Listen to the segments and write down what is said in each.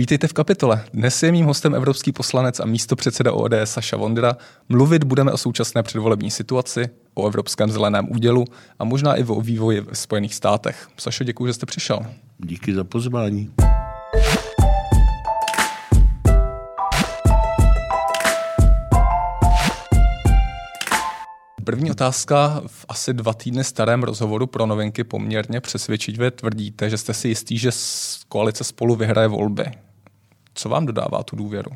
Vítejte v Kapitole. Dnes je mým hostem evropský poslanec a místopředseda ODS Saša Vondra. Mluvit budeme o současné předvolební situaci, o evropském zeleném údělu a možná i o vývoji ve Spojených státech. Sašo, děkuji, že jste přišel. Díky za pozvání. První otázka. V asi 2 týdny starém rozhovoru pro Novinky poměrně přesvědčivě tvrdíte, že jste si jistí, že koalice Spolu vyhraje volby. Co vám dodává tu důvěru?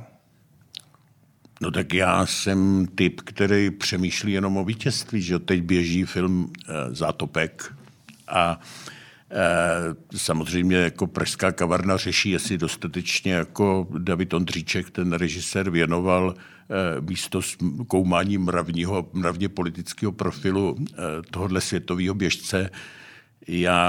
No tak já jsem typ, který přemýšlí jenom o vítězství, že teď běží film Zátopek a samozřejmě jako pražská kavárna řeší, jestli dostatečně jako David Ondříček, ten režisér, věnoval místo zkoumání mravně politického profilu tohohle světového běžce.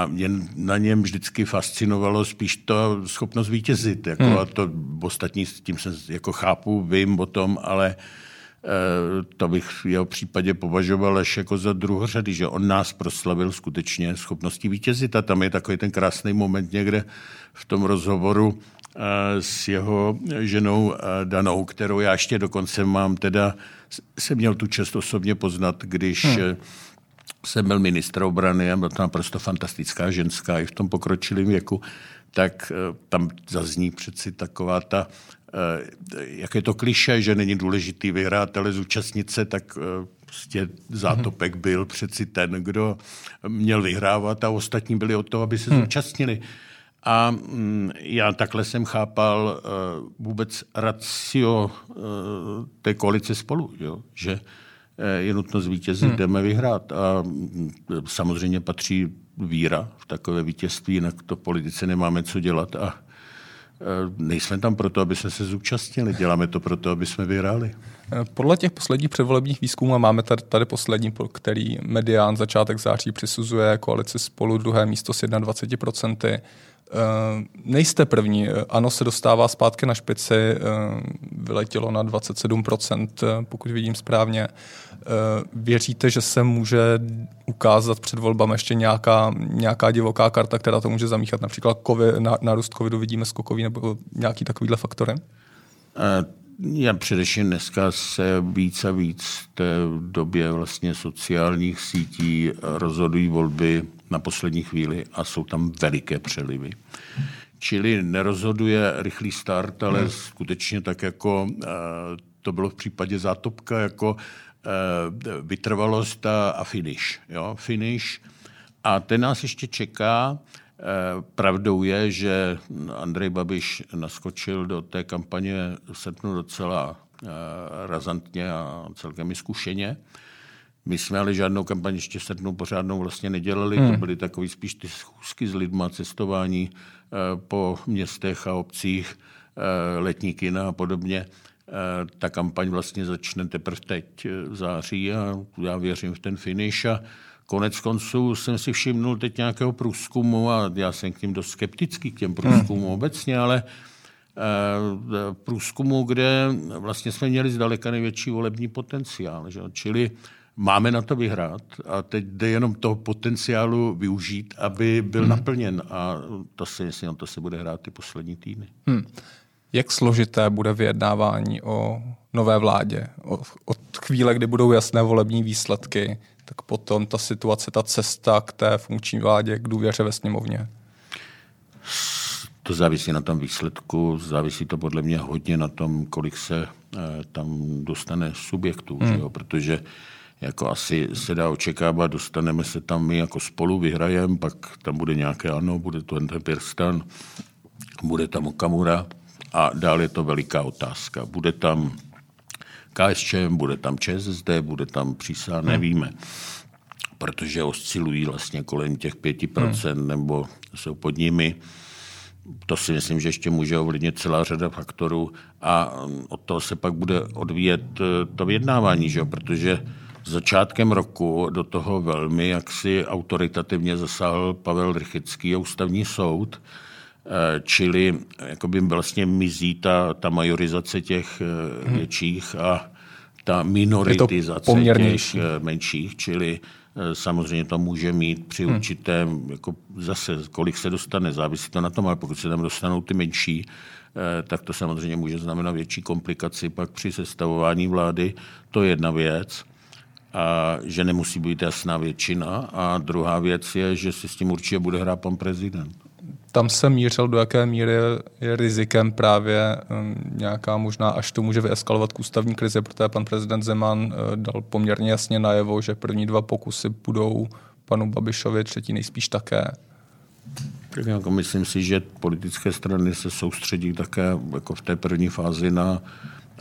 Mě na něm vždycky fascinovalo spíš to schopnost vítězit. Jako a to ostatní s tím se jako chápu, vím o tom, ale to bych v jeho případě považoval až jako za druhořady, že on nás proslavil skutečně schopností vítězit. A tam je takový ten krásný moment někde v tom rozhovoru s jeho ženou Danou, kterou já ještě dokonce mám, teda jsem měl tu čest osobně poznat, když jsem byl ministr obrany a byla to naprosto fantastická ženská i v tom pokročilém věku, tak tam zazní přeci taková ta, jak je to klišé, že není důležitý vyhrát, ale zúčastnit se, tak prostě Zátopek byl přeci ten, kdo měl vyhrávat a ostatní byli od toho, aby se zúčastnili. A já takhle jsem chápal vůbec ratio té koalice Spolu, jo? Že je nutno zvítězit, jdeme vyhrát. A samozřejmě patří víra v takové vítězství, jinak to v politice nemáme co dělat. A nejsme tam proto, aby jsme se zúčastnili, děláme to proto, aby jsme vyhráli. Podle těch posledních předvolebních výzkumů, a máme tady poslední, který medián začátek září přisuzuje koalici Spolu druhé místo s 21%, nejste první. ANO se dostává zpátky na špici, vyletělo na 27%, pokud vidím správně. Věříte, že se může ukázat před volbami ještě nějaká divoká karta, která to může zamíchat? Například nárůst covidu vidíme skokový nebo nějaký takovýhle faktory? Já především dneska se víc a víc v té době vlastně sociálních sítí rozhodují volby na poslední chvíli a jsou tam veliké přelivy. Čili nerozhoduje rychlý start, ale skutečně tak jako to bylo v případě Zátopka, jako vytrvalost a finish. Jo? Finish. A ten nás ještě čeká. Pravdou je, že Andrej Babiš naskočil do té kampaně v srpnu docela razantně a celkem i zkušeně. My jsme ale žádnou kampaň ještě v srpnu pořádnou vlastně nedělali. To byly takový spíš ty schůzky s lidma, cestování po městech a obcích, letní kina a podobně. Ta kampaň vlastně začne teprve teď v září a já věřím v ten finish. A konec konců jsem si všimnul teď nějakého průzkumu a já jsem k ním dost skeptický, k těm průzkumům obecně, ale průzkumu, kde vlastně jsme měli zdaleka největší volební potenciál. Že? Čili máme na to vyhrát a teď jde jenom toho potenciálu využít, aby byl naplněn a to si myslím, to se bude hrát ty poslední týdny. Jak složité bude vyjednávání o nové vládě? Od chvíle, kdy budou jasné volební výsledky, tak potom ta situace, ta cesta k té funkční vládě, k důvěře ve sněmovně? To závisí na tom výsledku, závisí to podle mě hodně na tom, kolik se tam dostane subjektů, že jo? Protože jako asi se dá očekávat, dostaneme se tam my jako Spolu, vyhrajeme, pak tam bude nějaké ANO, bude to ten Pirstan, bude tam Okamura a dál je to veliká otázka. Bude tam KSČM, bude tam ČSSD, bude tam přísah, nevíme. Protože oscilují vlastně kolem těch 5% nebo jsou pod nimi. To si myslím, že ještě může ovlivnit celá řada faktorů a od toho se pak bude odvíjet to vyjednávání, že? Protože začátkem roku do toho velmi jaksi autoritativně zasáhl Pavel Rychický a ústavní soud, čili jakoby vlastně mizí ta majorizace těch větších a ta minoritizace těch menších, čili samozřejmě to může mít při určitém, jako zase kolik se dostane, závisí to na tom, ale pokud se tam dostanou ty menší, tak to samozřejmě může znamenat větší komplikaci pak při sestavování vlády. To je jedna věc, a že nemusí být jasná většina. A druhá věc je, že si s tím určitě bude hrát pan prezident. Tam jsem mířil, do jaké míry je rizikem právě nějaká možná, až to může vyeskalovat k ústavní krizi, protože pan prezident Zeman dal poměrně jasně najevo, že první dva pokusy budou panu Babišovi, třetí nejspíš také. Tak jako myslím si, že politické strany se soustředí také jako v té první fázi na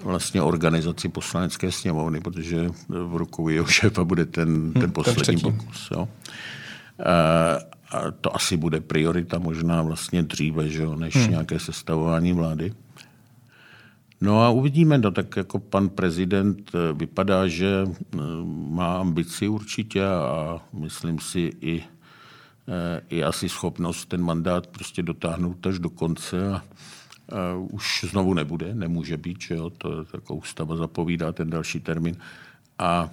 vlastně organizaci poslanecké sněmovny, protože v rukou jeho šéfa bude ten poslední pokus. Jo? A to asi bude priorita možná vlastně dříve, že jo, než nějaké sestavování vlády. No a uvidíme, no, tak jako pan prezident vypadá, že má ambici určitě a myslím si i asi schopnost ten mandát prostě dotáhnout až do konce a už znovu nemůže být, že jo, to jako ústava zapovídá ten další termín a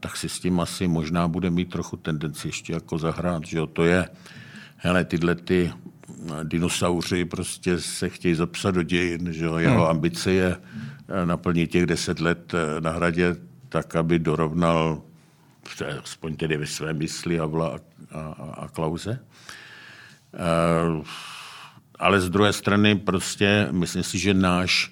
tak si s tím asi možná bude mít trochu tendenci ještě jako zahrát, že jo, to je, hele, tyhle ty dinosauři prostě se chtějí zapsat do dějin, že jo, jeho ambice je naplnit těch 10 let na Hradě tak, aby dorovnal aspoň tedy ve své mysli Havla a Klause. Ale z druhé strany prostě myslím si, že náš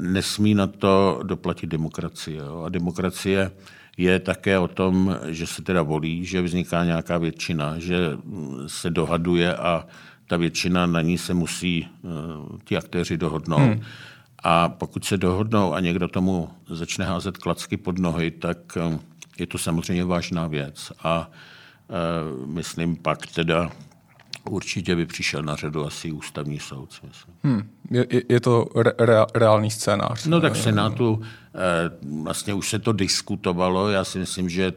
nesmí na to doplatit demokracie. Jo? A demokracie je také o tom, že se teda volí, že vzniká nějaká většina, že se dohaduje a ta většina, na ní se musí ti aktéři dohodnout. A pokud se dohodnou a někdo tomu začne házet klacky pod nohy, tak je to samozřejmě vážná věc. A myslím pak teda, určitě by přišel na řadu asi ústavní soud. Je to reálný scénář? No tak v Senátu vlastně už se to diskutovalo. Já si myslím, že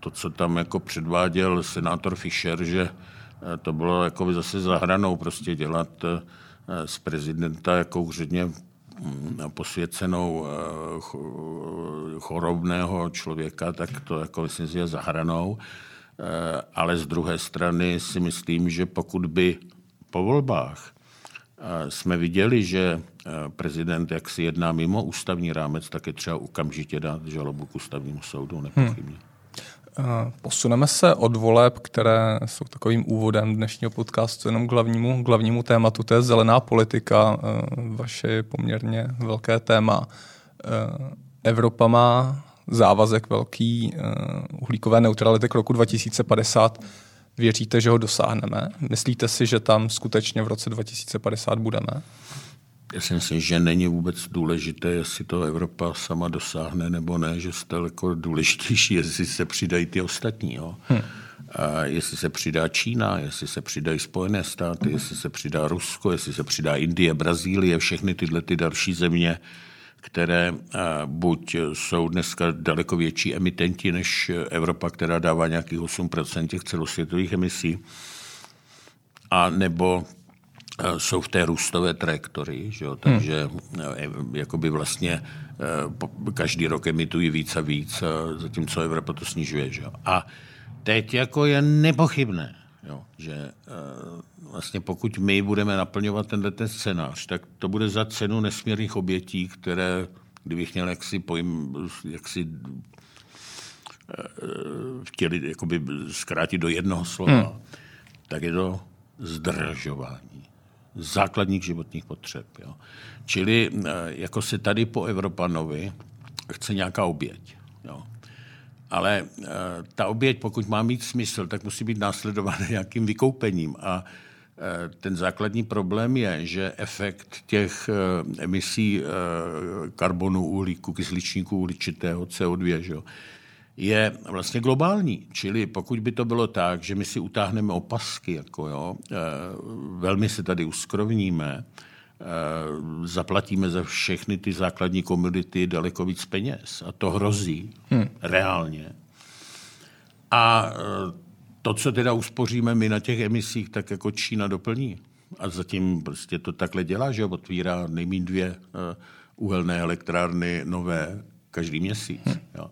to, co tam jako předváděl senátor Fischer, že to bylo jako zase za hranou prostě dělat z prezidenta jako úředně posvěcenou chorobného člověka, tak to jako myslím si je za hranou. Ale z druhé strany si myslím, že pokud by po volbách jsme viděli, že prezident jaksi jedná mimo ústavní rámec, tak je třeba okamžitě dát žalobu k ústavnímu soudu, nepochybně. Posuneme se od voleb, které jsou takovým úvodem dnešního podcastu, jenom k hlavnímu tématu, to je zelená politika, vaše poměrně velké téma. Evropa má závazek velký uhlíkové neutrality k roku 2050. Věříte, že ho dosáhneme? Myslíte si, že tam skutečně v roce 2050 budeme? Já si myslím, že není vůbec důležité, jestli to Evropa sama dosáhne nebo ne, že je daleko důležitější, jestli se přidají ty ostatní. Jo? A jestli se přidá Čína, jestli se přidají Spojené státy, jestli se přidá Rusko, jestli se přidá Indie, Brazílie, všechny tyhle ty další země, které buď jsou dneska daleko větší emitenti než Evropa, která dává nějakých 8% těch celosvětových emisí, a nebo jsou v té růstové trajektorii, že jo? Takže jakoby vlastně každý rok emitují víc a víc, zatímco Evropa to snižuje. Že jo? A teď jako je nepochybné, jo, že vlastně pokud my budeme naplňovat tenhle scénář, tak to bude za cenu nesmírných obětí, které, kdybych měl jaksi chtěli jakoby zkrátit do jednoho slova, tak je to zdražování základních životních potřeb. Jo. Čili jako se tady po Evropanovi chce nějaká oběť. Jo. Ale ta oběť, pokud má mít smysl, tak musí být následována nějakým vykoupením. A ten základní problém je, že efekt těch emisí karbonu, uhlíku, kysličníku uhličitého, CO2, že, je vlastně globální. Čili pokud by to bylo tak, že my si utáhneme opasky, jako jo, velmi se tady uskrovníme, zaplatíme za všechny ty základní komodity daleko víc peněz. A to hrozí reálně. A to, co teda uspoříme my na těch emisích, tak jako Čína doplní. A zatím prostě to takhle dělá, že otvírá nejméně 2 uhelné elektrárny nové každý měsíc. Jo.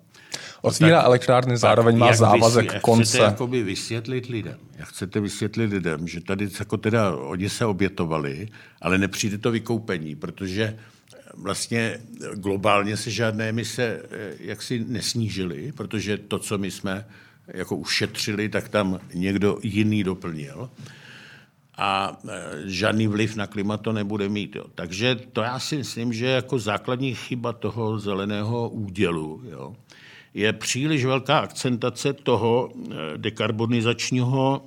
otvírá elektrárny, zároveň má závazek konce. Jak chcete vysvětlit lidem? Jak chcete vysvětlit lidem, že tady jako teda oni se obětovali, ale nepřijde to vykoupení, protože vlastně globálně se žádné emise jaksi nesnížily, protože to, co my jsme jako ušetřili, tak tam někdo jiný doplnil. A žádný vliv na klima to nebude mít. Jo. Takže to já si myslím, že jako základní chyba toho zeleného údělu, jo, je příliš velká akcentace toho dekarbonizačního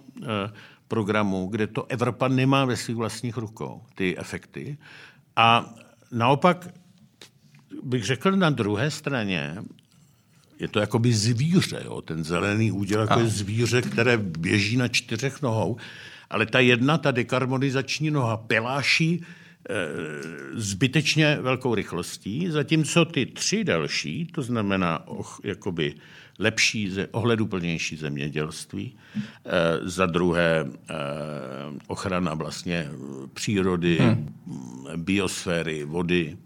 programu, kde to Evropa nemá ve svých vlastních rukou, ty efekty. A naopak bych řekl na druhé straně, je to jakoby zvíře, jo, ten zelený úděl jako je zvíře, které běží na čtyřech nohou, ale ta dekarbonizační noha peláší zbytečně velkou rychlostí, zatímco ty tři další, to znamená jakoby lepší, ohleduplnější zemědělství, za druhé ochrana vlastně přírody, biosféry, vody,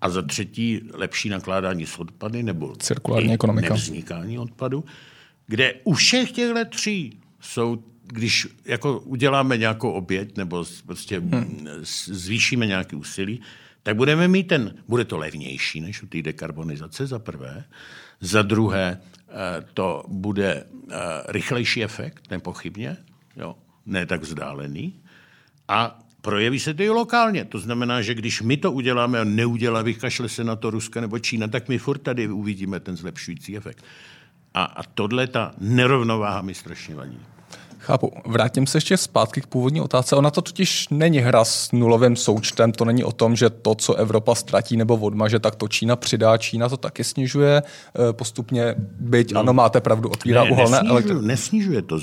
a za třetí lepší nakládání s odpady nebo cirkulární ekonomika, nevznikání odpadu, kde u všech těchto tří jsou, když jako uděláme nějakou oběť nebo prostě zvýšíme nějaké úsilí, tak budeme mít bude to levnější než u té dekarbonizace za prvé, za druhé to bude rychlejší efekt, nepochybně, jo, ne tak vzdálený, a projeví se to i lokálně. To znamená, že když my to uděláme a vykašle se na to Ruska nebo Čína, tak my furt tady uvidíme ten zlepšující efekt. A tohle ta nerovnováha mi strašně vadí. Chápu. Vrátím se ještě zpátky k původní otázce. Ona to totiž není hra s nulovým součtem. To není o tom, že to, co Evropa ztratí nebo odmaže, tak to Čína přidá. Čína to taky snižuje postupně, byť ano, máte pravdu, otvírá uhelné elektrárny. Nesnižuje to,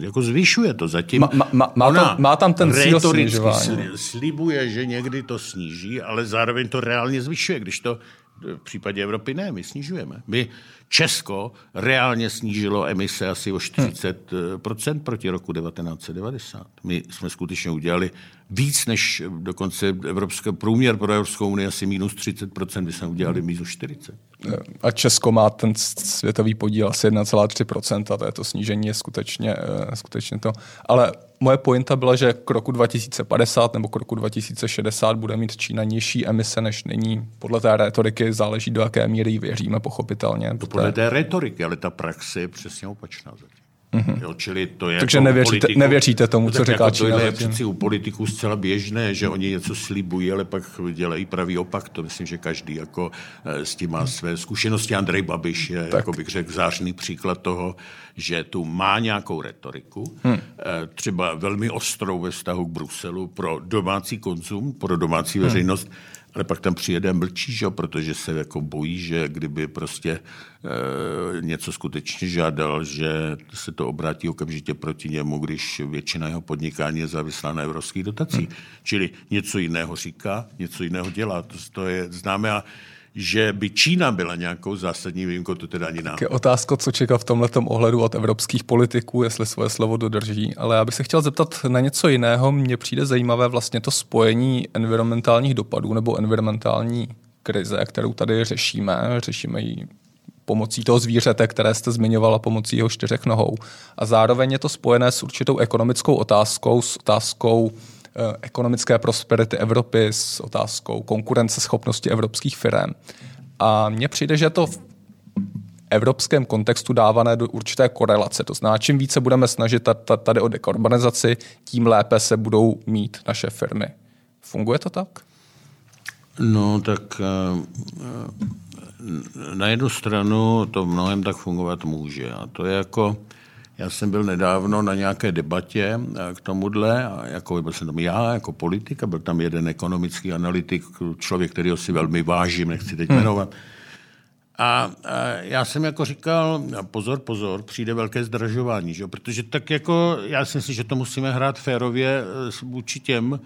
jako zvyšuje to zatím. Má tam ten cíl snižování. Slibuje, že někdy to sníží, ale zároveň to reálně zvyšuje, když to v případě Evropy ne, my snižujeme. Česko reálně snížilo emise asi o 40% proti roku 1990. My jsme skutečně udělali víc než dokonce průměr pro Evropskou unii asi minus 30%, my jsme udělali minus 40%. A Česko má ten světový podíl asi 1,3%, a to je to snížení, je skutečně to. Ale moje pointa byla, že k roku 2050 nebo k roku 2060 bude mít Čína nižší emise, než nyní. Podle té retoriky záleží, do jaké míry věříme, pochopitelně. Podle té retoriky, ale ta praxe je přesně opačná zatím. Mm-hmm. Jo, čili to je takže nevěříte tomu, co říká Čína. To je přeci u politiků zcela běžné, že oni něco slibují, ale pak dělají pravý opak. To myslím, že každý jako s tím má své zkušenosti. Andrej Babiš je, jako bych řekl, zářný příklad toho, že tu má nějakou retoriku, třeba velmi ostrou ve vztahu k Bruselu pro domácí konzum, pro domácí veřejnost, ale pak tam přijede mlčí, že? Protože se jako bojí, že kdyby prostě něco skutečně žádal, že se to obrátí okamžitě proti němu, když většina jeho podnikání je závislá na evropských dotacích. Čili něco jiného říká, něco jiného dělá. To je známe, a že by Čína byla nějakou zásadní výjimkou, to teda ani nám. Tak je otázka, co čeká v tomhletom ohledu od evropských politiků, jestli svoje slovo dodrží. Ale já bych se chtěl zeptat na něco jiného. Mně přijde zajímavé vlastně to spojení environmentálních dopadů nebo environmentální krize, kterou tady řešíme. Řešíme ji pomocí toho zvířete, které jste zmiňovala, pomocí jeho čtyřech nohou. A zároveň je to spojené s určitou ekonomickou otázkou, s otázkou ekonomické prosperity Evropy, s otázkou konkurenceschopnosti evropských firem. A mně přijde, že to v evropském kontextu dávané do určité korelace. To znamená, čím více budeme snažit tady o dekarbonizaci, tím lépe se budou mít naše firmy. Funguje to tak? No, tak na jednu stranu to mnohem tak fungovat může. A to je jako... Já jsem byl nedávno na nějaké debatě k tomuhle, jako byl jsem tam já jako politik, a byl tam jeden ekonomický analytik, člověk, kterýho si velmi vážím, nechci teď jmenovat. A já jsem jako říkal, pozor, přijde velké zdražování, že? Protože tak jako, já si myslím, že to musíme hrát férově vůči těm,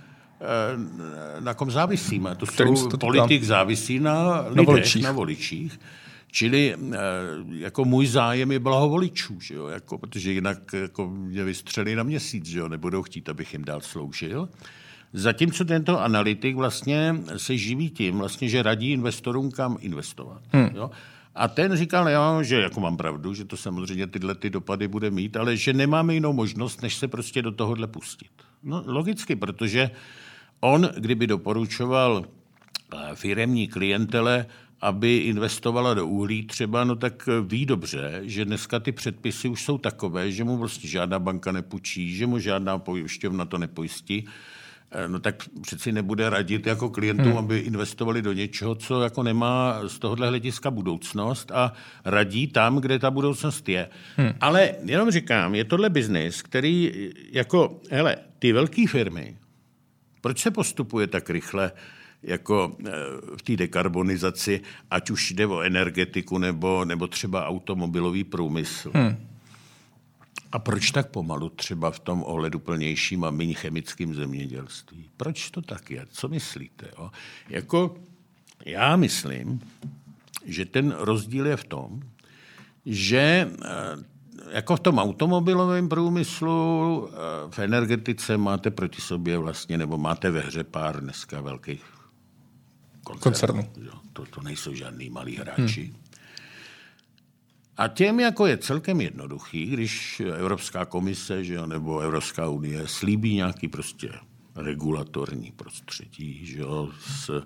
na kom závisíme. To jsou, politik závisí na lidech, na voličích. Čili jako můj zájem je blaho voličů, že jo? Jako, protože jinak jako mě vystřelí na měsíc, že jo? Nebudou chtít, abych jim dál sloužil. Zatímco tento analytik vlastně se živí tím, vlastně, že radí investorům, kam investovat. Jo? A ten říkal, jo, že jako mám pravdu, že to samozřejmě tyhle ty dopady bude mít, ale že nemáme jinou možnost, než se prostě do tohohle pustit. No logicky, protože on, kdyby doporučoval firemní klientele, aby investovala do uhlí třeba, no tak ví dobře, že dneska ty předpisy už jsou takové, že mu prostě žádná banka nepůjčí, že mu žádná pojišťovna to nepojistí. No tak přeci nebude radit jako klientům, aby investovali do něčeho, co jako nemá z tohohle hlediska budoucnost, a radí tam, kde ta budoucnost je. Ale jenom říkám, je tohle biznis, který jako, hele, ty velké firmy, proč se postupuje tak rychle jako v té dekarbonizaci, ať už jde o energetiku nebo třeba automobilový průmysl. A proč tak pomalu třeba v tom ohledu plnějším a méně chemickém zemědělství? Proč to tak je? Co myslíte? Jo? Jako já myslím, že ten rozdíl je v tom, že jako v tom automobilovém průmyslu, v energetice máte proti sobě vlastně, nebo máte ve hře pár dneska velkých koncernů. To nejsou žádný malí hráči. A těm jako je celkem jednoduchý, když Evropská komise, že jo, nebo Evropská unie slíbí nějaký prostě regulatorní prostředí, že jo, s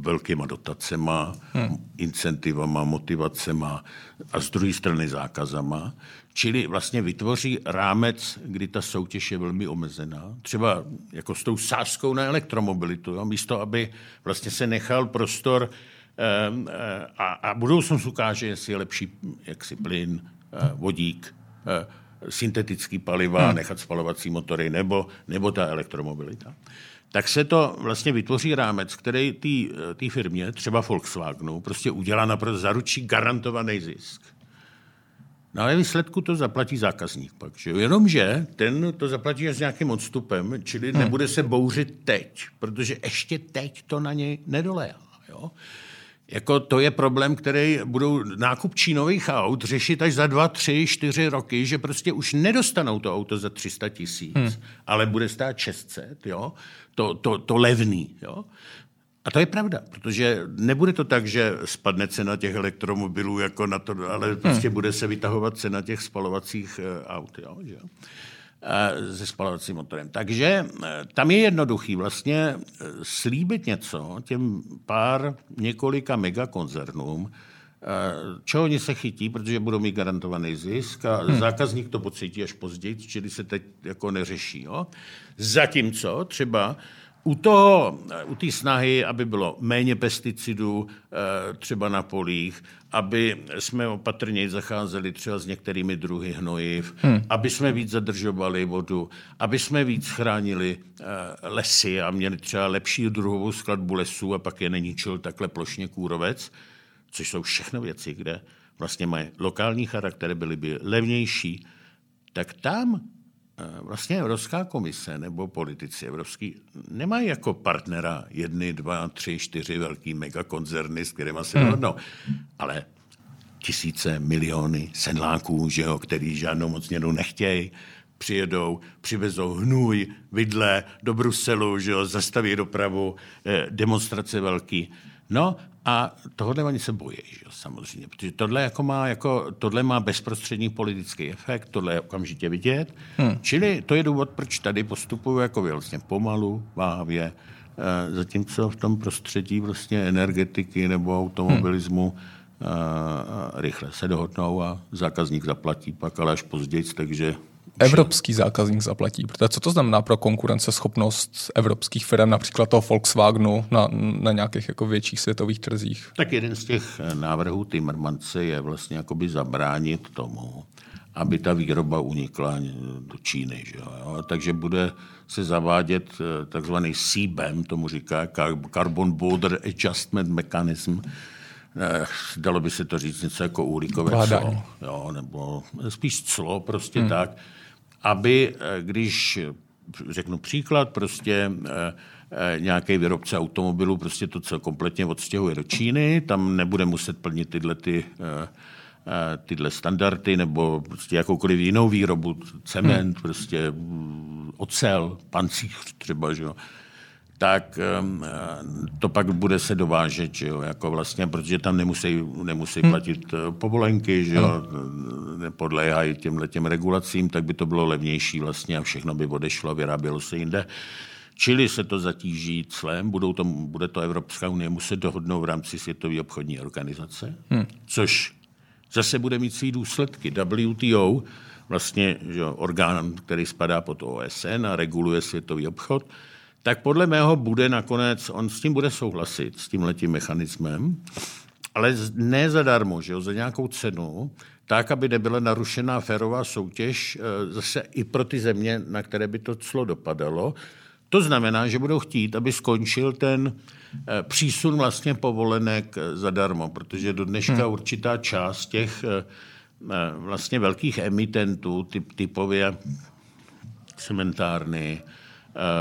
velkýma dotacema, incentivama, motivacema a z druhé strany zákazama. Čili vlastně vytvoří rámec, kdy ta soutěž je velmi omezená. Třeba jako s tou sázkou na elektromobilitu, jo, místo aby vlastně se nechal prostor a budoucnost ukáže, jestli je lepší jaksi plyn, vodík, syntetický paliva, nechat spalovací motory nebo ta elektromobilita. Tak se to vlastně vytvoří rámec, který té firmě, třeba Volkswagenu, prostě udělá naprosto, zaručí garantovaný zisk. No ale výsledku to zaplatí zákazník pak. Že? Jenomže ten to zaplatí s nějakým odstupem, čili nebude se bouřit teď, protože ještě teď to na něj nedolehá. Jo? Jako to je problém, který budou nákup čínových aut řešit až za 2, 3, 4 roky, že prostě už nedostanou to auto za 300 000, ale bude stát 600, jo? To levný. Jo? A to je pravda, protože nebude to tak, že spadne cena těch elektromobilů, jako na to, ale prostě bude se vytahovat cena těch spalovacích aut. Jo? Že? Se spalovacím motorem. Takže tam je jednoduchý vlastně slíbit něco těm pár několika megakoncernům, čeho oni se chytí, protože budou mít garantovaný zisk a zákazník to pocítí až později, čili se teď jako neřeší. Jo? Zatímco třeba u té snahy, aby bylo méně pesticidů třeba na polích, aby jsme opatrněji zacházeli třeba s některými druhy hnojiv, aby jsme víc zadržovali vodu, aby jsme víc chránili lesy a měli třeba lepší druhovou skladbu lesů a pak je neničil takhle plošně kůrovec, což jsou všechno věci, kde vlastně mají lokální charakter, byly by levnější, tak tam vlastně Evropská komise nebo politici evropský nemají jako partnera 1, 2, 3, 4 velký megakoncerny, s kterýma se dohodnou, ale tisíce, miliony sedláků, že jo, který žádnou mocněnu nechtějí, přijedou, přivezou hnůj, vidle do Bruselu, že jo, zastaví dopravu, demonstrace velký. No a tohle oni se bojí, že jo, samozřejmě, protože tohle tohle má bezprostřední politický efekt, tohle je okamžitě vidět. Čili to je důvod, proč tady postupuju jako vlastně pomalu, váhavě, zatímco v tom prostředí vlastně energetiky nebo automobilismu rychle se dohodnou a zákazník zaplatí pak, ale až později, takže... Evropský zákazník zaplatí, protože co to znamená pro konkurenceschopnost evropských firm, například toho Volkswagenu na nějakých jako větších světových trzích? Tak jeden z těch návrhů Timmermanse je vlastně jakoby zabránit tomu, aby ta výroba unikla do Číny. Že jo? Takže bude se zavádět takzvaný CBAM, tomu říká Carbon Border Adjustment Mechanism, dalo by se to říct něco jako uhlíkové clo, jo, nebo spíš clo, prostě tak, aby, když řeknu příklad, prostě nějaký výrobce automobilů prostě to celo kompletně odstěhuje do Číny, tam nebude muset plnit tyhle standardy, nebo prostě jakoukoliv jinou výrobu, cement, prostě ocel, pancíř třeba, že jo. tak to pak bude se dovážet, že jo, jako vlastně, protože tam nemusí platit povolenky, že jo, nepodléhají těm regulacím, tak by to bylo levnější vlastně a všechno by odešlo, vyrábělo se jinde. Čili se to zatíží clem, bude to Evropská unie muset dohodnout v rámci Světové obchodní organizace, což zase bude mít svý důsledky. WTO, vlastně že jo, orgán, který spadá pod OSN a reguluje světový obchod, tak podle mého bude nakonec, on s tím bude souhlasit, s tímhletím mechanismem, ale ne zadarmo, že jo, za nějakou cenu, tak, aby nebyla narušená férová soutěž zase i pro ty země, na které by to clo dopadalo. To znamená, že budou chtít, aby skončil ten přísun vlastně povolenek zadarmo, protože do dneška určitá část těch vlastně velkých emitentů, typově cementárny,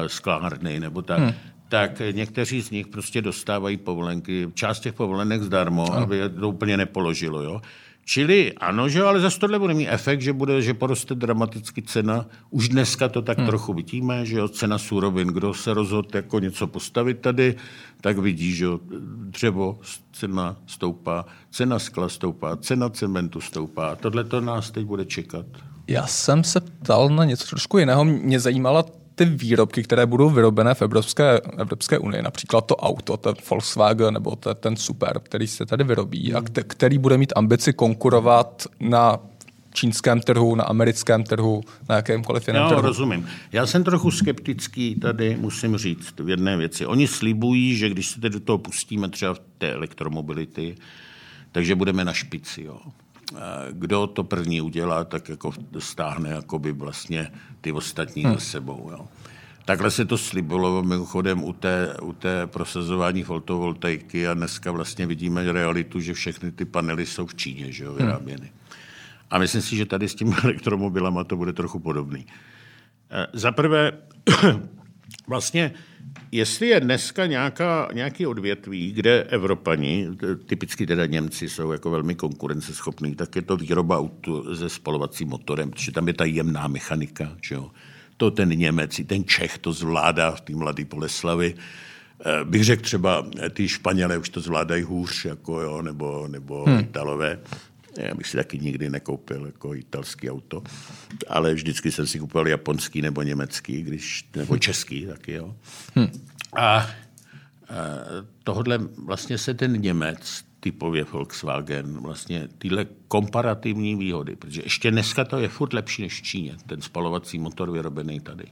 sklárny nebo tak, tak někteří z nich prostě dostávají povolenky, část těch povolenek zdarmo, aby to úplně nepoložilo, jo. Čili ano, že, ale zase tohle bude mít efekt, že poroste dramaticky cena. Už dneska to tak trochu vidíme, že jo, cena surovin, kdo se rozhodl jako něco postavit tady, tak vidí, že jo, dřevo, cena stoupá, cena skla stoupá, cena cementu stoupá. Tohle to nás teď bude čekat. Já jsem se ptal na něco trošku jiného. Mě zajímala ty výrobky, které budou vyrobené v Evropské unii, například to auto, ten Volkswagen nebo ten Superb, který se tady vyrobí a který bude mít ambici konkurovat na čínském trhu, na americkém trhu, na jakémkoliv jiném trhu. Rozumím. Já jsem trochu skeptický tady, musím říct, v jedné věci. Oni slibují, že když se do toho pustíme třeba v té elektromobility, takže budeme na špici, jo. Kdo to první udělá, tak jako stáhne jakoby vlastně ty ostatní za sebou. Jo. Takhle se to slibilo mimochodem u té prosazování fotovoltaiky a dneska vlastně vidíme realitu, že všechny ty panely jsou v Číně, že jo, vyráběny. A myslím si, že tady s těmi elektromobilama to bude trochu podobný. Za prvé, vlastně jestli je dneska nějaký odvětví, kde Evropani, typicky teda Němci, jsou jako velmi konkurenceschopní, tak je to výroba aut se spalovacím motorem, protože tam je ta jemná mechanika. Že jo? To ten Němec i ten Čech to zvládá v té mladé Boleslavi. Bych řekl třeba, ty Španělé už to zvládají hůř, jako jo, nebo Italové. Já bych si taky nikdy nekoupil jako italský auto, ale vždycky jsem si kupoval japonský nebo německý, nebo český taky, jo. A tohle vlastně se ten Němec, typově Volkswagen, vlastně tyhle komparativní výhody, protože ještě dneska to je furt lepší než v Číně, ten spalovací motor vyrobený tady,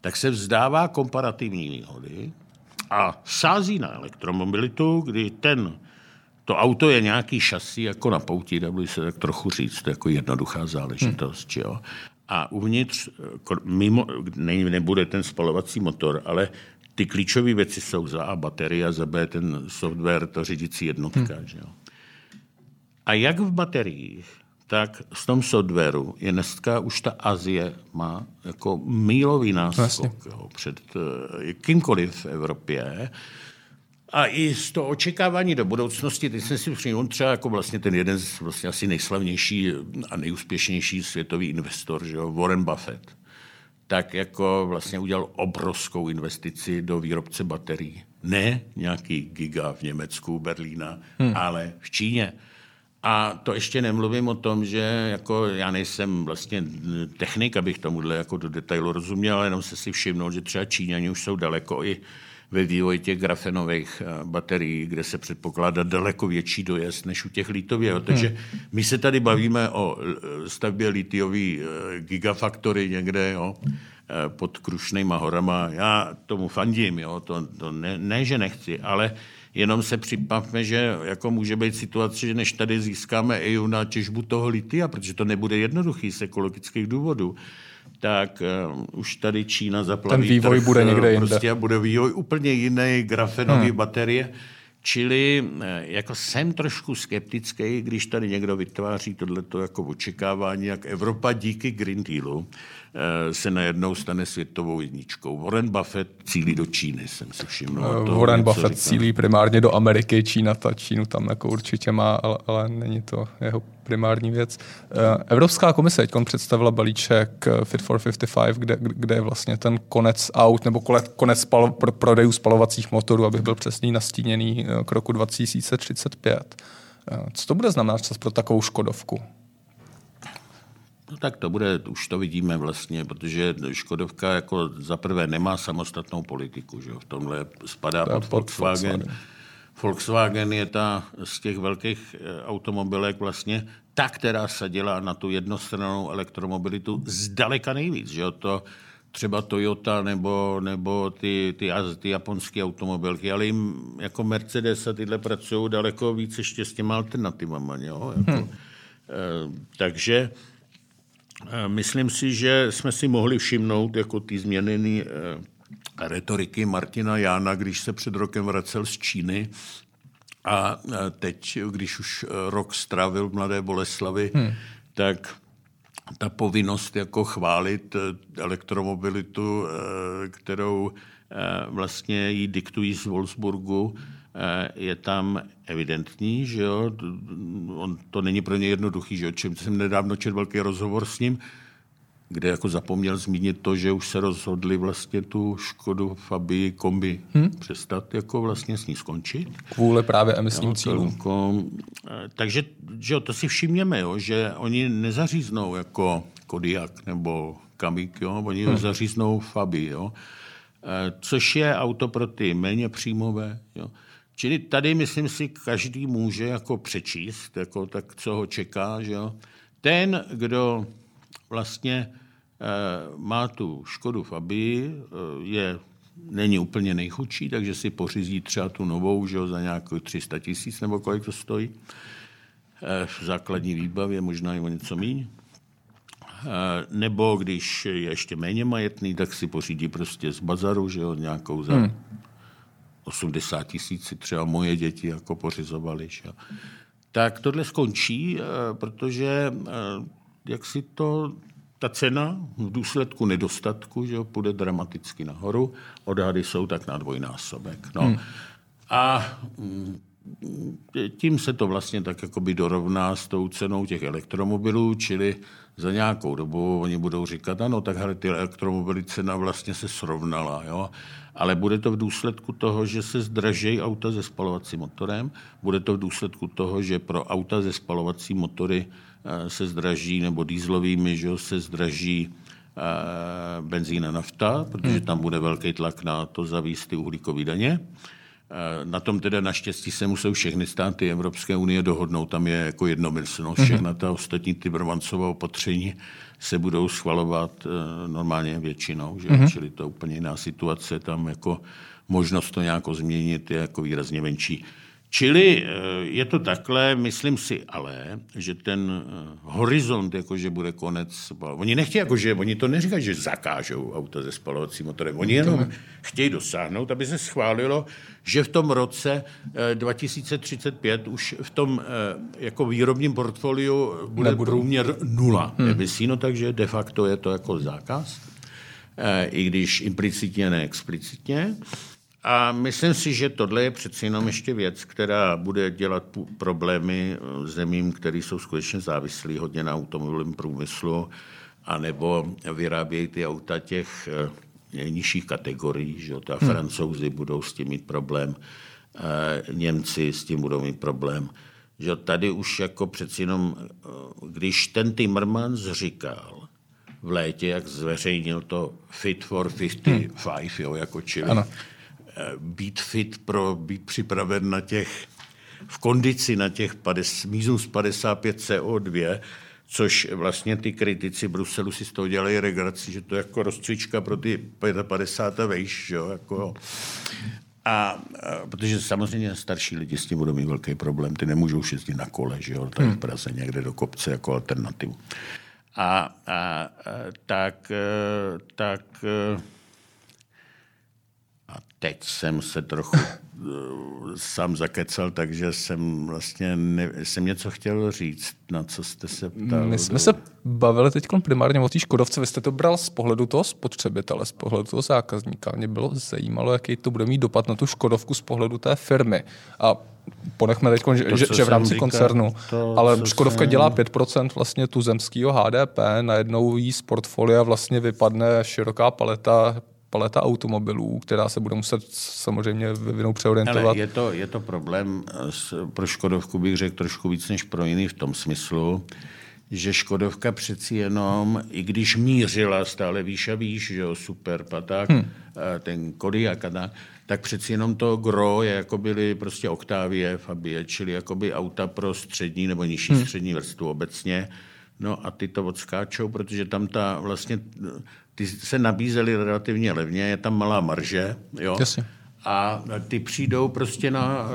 tak se vzdává komparativní výhody a sází na elektromobilitu, kdy to auto je nějaký šasí jako na pouti, dá se tak trochu říct, to je jako jednoduchá záležitost. Jo? A uvnitř, mimo, nebude ten spalovací motor, ale ty klíčové věci jsou za A baterie, za B ten software, to řídící jednotka. Že jo? A jak v bateriích, tak v tom softwaru je dneska už ta Asie má jako mílový náskok před kýmkoliv v Evropě. A i z toho očekávání do budoucnosti, teď jsem si přijel třeba jako vlastně ten jeden z vlastně asi nejslavnější a nejúspěšnější světový investor, že jo, Warren Buffett, tak jako vlastně udělal obrovskou investici do výrobce baterií. Ne nějaký giga v Německu, Berlína, ale v Číně. A to ještě nemluvím o tom, že jako já nejsem vlastně technik, abych tomuhle jako do detailu rozuměl, ale jenom se si všimnul, že třeba Číňani už jsou daleko i ve vývoji těch grafenových baterií, kde se předpokládá daleko větší dojezd než u těch litových. Takže my se tady bavíme o stavbě litiové gigafaktory někde, jo, pod Krušnýma horama. Já tomu fandím, jo, to ne, že nechci, ale jenom se připavme, že jako může být situace, že než tady získáme EU na těžbu toho litia, protože to nebude jednoduchý z ekologických důvodů, tak už tady Čína zaplaví. Ten vývoj bude někde jinde. Prostě bude vývoj úplně jiný, grafenové baterie. Čili jako jsem trošku skeptický, když tady někdo vytváří tohleto jako očekávání, jak Evropa díky Green Dealu se najednou stane světovou jedničkou. Warren Buffett cílí do Číny, jsem si všiml. Warren Buffett cílí primárně do Ameriky, Čínu tam jako určitě má, ale není to jeho primární věc. Evropská komise teď představila balíček Fit for 55, kde je vlastně ten konec aut nebo konec prodeju spalovacích motorů, abych byl přesný, nastíněný k roku 2035. Co to bude znamenat pro takovou Škodovku? No tak to bude, už to vidíme vlastně, protože Škodovka jako zaprvé nemá samostatnou politiku, že jo? V tomhle spadá pod Volkswagen. Volkswagen je ta z těch velkých automobilek vlastně ta, která se dělá na tu jednostrannou elektromobilitu zdaleka nejvíc, že jo? To třeba Toyota nebo ty japonské automobilky, ale jim jako Mercedes a tyhle pracují daleko víc ještě s těma alternativama, jo? Jako, takže myslím si, že jsme si mohli všimnout jako ty změněné retoriky Martina Jána, když se před rokem vracel z Číny a teď, když už rok strávil v Mladé Boleslavi, tak ta povinnost jako chválit elektromobilitu, kterou vlastně jí diktují z Wolfsburgu, je tam evidentní, že jo? On, to není pro ně jednoduchý, že jo? Čím jsem nedávno četl velký rozhovor s ním, kde jako zapomněl zmínit to, že už se rozhodli vlastně tu Škodu Fabii kombi přestat jako vlastně s ní skončit. Kvůli právě emisním cílům. Takže že jo, to si všimněme, jo? Že oni nezaříznou jako Kodiaq nebo Kamik, jo? Oni zaříznou Fabii, jo? Což je auto pro ty méně příjmové, jo? Čili tady, myslím si, každý může jako přečíst, jako tak, co ho čeká, že jo. Ten, kdo vlastně má tu Škodu Fabii, není úplně nejchudší, takže si pořízí třeba tu novou, že jo, za nějakou 300 000 nebo kolik to stojí. V základní výbavě možná i o něco míň. Nebo když je ještě méně majetný, tak si pořídí prostě z bazaru, že jo, nějakou za 80 000 si třeba moje děti jako pořizovali. Že? Tak tohle skončí, protože jak si to, ta cena v důsledku nedostatku, že jo, půjde dramaticky nahoru, odhady jsou tak na dvojnásobek. No. A tím se to vlastně tak jakoby dorovná s tou cenou těch elektromobilů, čili za nějakou dobu oni budou říkat, ano, tak hele, ty elektromobily cena vlastně se srovnala, jo? Ale bude to v důsledku toho, že se zdražejí auta se spalovacím motorem, bude to v důsledku toho, že pro auta se spalovacím motory se zdraží, nebo dieselovými, že jo, se zdraží benzín a nafta, protože tam bude velký tlak na to zavést ty uhlíkové daně. Na tom teda naštěstí se musí všechny státy Evropské unie dohodnout, tam je jako jednomyslnost, všechna ta ostatní Timmermansova opatření se budou schvalovat normálně většinou, že? Čili to je úplně jiná situace, tam jako možnost to nějak změnit je jako výrazně menší. Čili je to takhle, myslím si ale, že ten horizont, jakože bude konec, oni nechtějí, jakože, oni to neříkají, že zakážou auta se spalovacím motorem, oni jenom chtějí dosáhnout, aby se schválilo, že v tom roce 2035 už v tom jako výrobním portfoliu bude průměr 0 emisí, no takže de facto je to jako zákaz, i když implicitně, ne explicitně. A myslím si, že tohle je přeci jenom ještě věc, která bude dělat problémy zemím, které jsou skutečně závislí hodně na automobilovém průmyslu, anebo vyrábějí ty auta těch nižších kategorií, že ta Francouzi budou s tím mít problém, Němci s tím budou mít problém. Že tady už jako přeci jenom, když ten Timmermans říkal v létě, jak zveřejnil to Fit for 55, jo, jako čili, ano, být fit pro být připraven na těch, v kondici na těch minus 55 CO2, což vlastně ty kritici Bruselu si z toho dělají regraci, že to je jako rozcvička pro ty 55 a vejš, jo, jako jo. A protože samozřejmě starší lidi s tím budou mít velký problém, ty nemůžou jezdit na kole, že jo, tady v Praze někde do kopce jako alternativu. A teď jsem se trochu sám zakecal, takže jsem vlastně jsem něco chtěl říct, na co jste se ptal. My jsme se bavili teď primárně o té Škodovce. Vy jste to bral z pohledu toho spotřebitele, z pohledu toho zákazníka. Mě bylo zajímalo, jaký to bude mít dopad na tu Škodovku z pohledu té firmy. A ponechme teď, že v rámci koncernu. Ale Škodovka dělá 5% vlastně tuzemského HDP, najednou jí z portfolia vlastně vypadne široká paleta automobilů, která se bude muset samozřejmě vyvinout, přeorientovat. Ale je to problém pro Škodovku, bych řekl, trošku víc než pro jiný v tom smyslu, že Škodovka přeci jenom, i když mířila stále výš a výš, že jo, Superb a tak, ten Kodiaq a tak, tak přeci jenom to gro je, jako byly prostě Octavie, Fabie, čili jakoby auta pro střední nebo nižší střední vrstvu obecně. No a ty to odskáčou, protože tam ta vlastně... Ty se nabízely relativně levně, je tam malá marže, jo? A ty přijdou prostě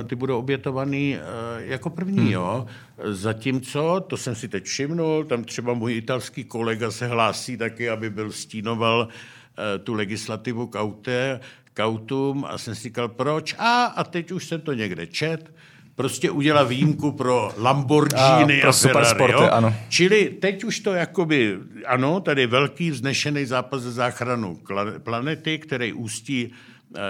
ty budou obětovaný jako první, jo? Zatímco, to jsem si teď všimnul, tam třeba můj italský kolega se hlásí taky, aby byl stínoval tu legislativu k autům a jsem si říkal, proč? A teď už jsem to někde čet. Prostě udělá výjimku pro Lamborghini a Ferrari. Ano. Čili teď už to jakoby, ano, tady je velký vznešený zápas za záchranu planety, který ústí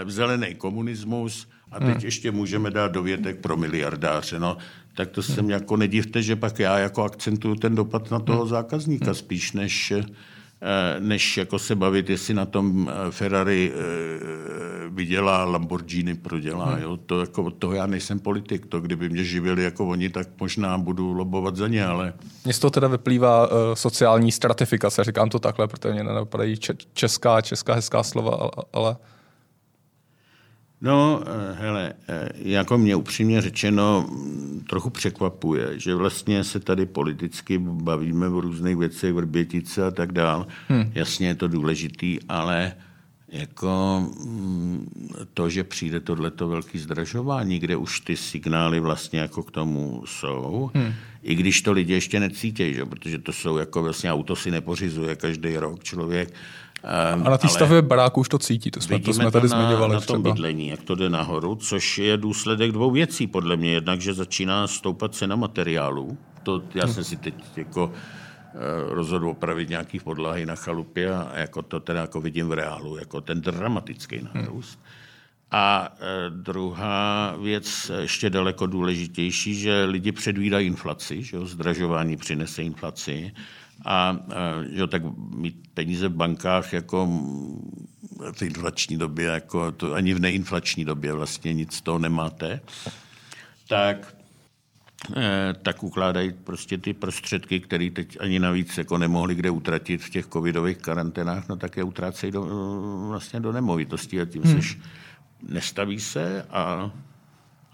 v zelený komunismus a teď ještě můžeme dát dovětek pro miliardáře. No, tak to se mě jako nedivte, že pak já jako akcentuju ten dopad na toho zákazníka spíš, než jako se bavit, jestli na tom Ferrari vydělá, Lamborghini prodělá. Jo? To jako, od toho já nejsem politik. To, kdyby mě živili jako oni, tak možná budu lobovat za ně, ale... Mně z toho teda vyplývá sociální stratifikace, říkám to takhle, protože mě nenapadají česká hezká slova, ale... No, hele, jako mě upřímně řečeno trochu překvapuje, že vlastně se tady politicky bavíme o různých věcech, Vrbětice a tak dál. Jasně je to důležitý, ale jako to, že přijde tohleto velký zdražování, kde už ty signály vlastně jako k tomu jsou, i když to lidi ještě necítějí, že? Protože to jsou jako vlastně auto si nepořizuje každý rok člověk. A na té stavbě baráku už to cítí, to jsme tady zmiňovali. Na tom bydlení, jak to jde nahoru, což je důsledek dvou věcí podle mě. Jednak, že začíná stoupat cena materiálů. To já jsem si teď jako rozhodl opravit nějaký podlahy na chalupě a jako to teda jako vidím v reálu, jako ten dramatický nárůst. A druhá věc, ještě daleko důležitější, že lidi předvídají inflaci, že jo, zdražování přinese inflaci. A tak mít peníze v bankách jako v inflační době, jako to, ani v neinflační době vlastně nic z toho nemáte, tak ukládají prostě ty prostředky, které teď ani navíc jako nemohli kde utratit v těch covidových karanténách, no tak je utrácejí vlastně do nemovitosti a tím seš nestaví se a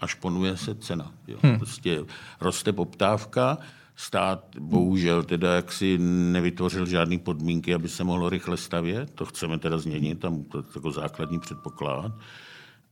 šponuje se cena. Jo. Prostě roste poptávka. Stát bohužel teda jaksi nevytvořil žádné podmínky, aby se mohlo rychle stavět. To chceme teda změnit, tam to jako základní předpoklad.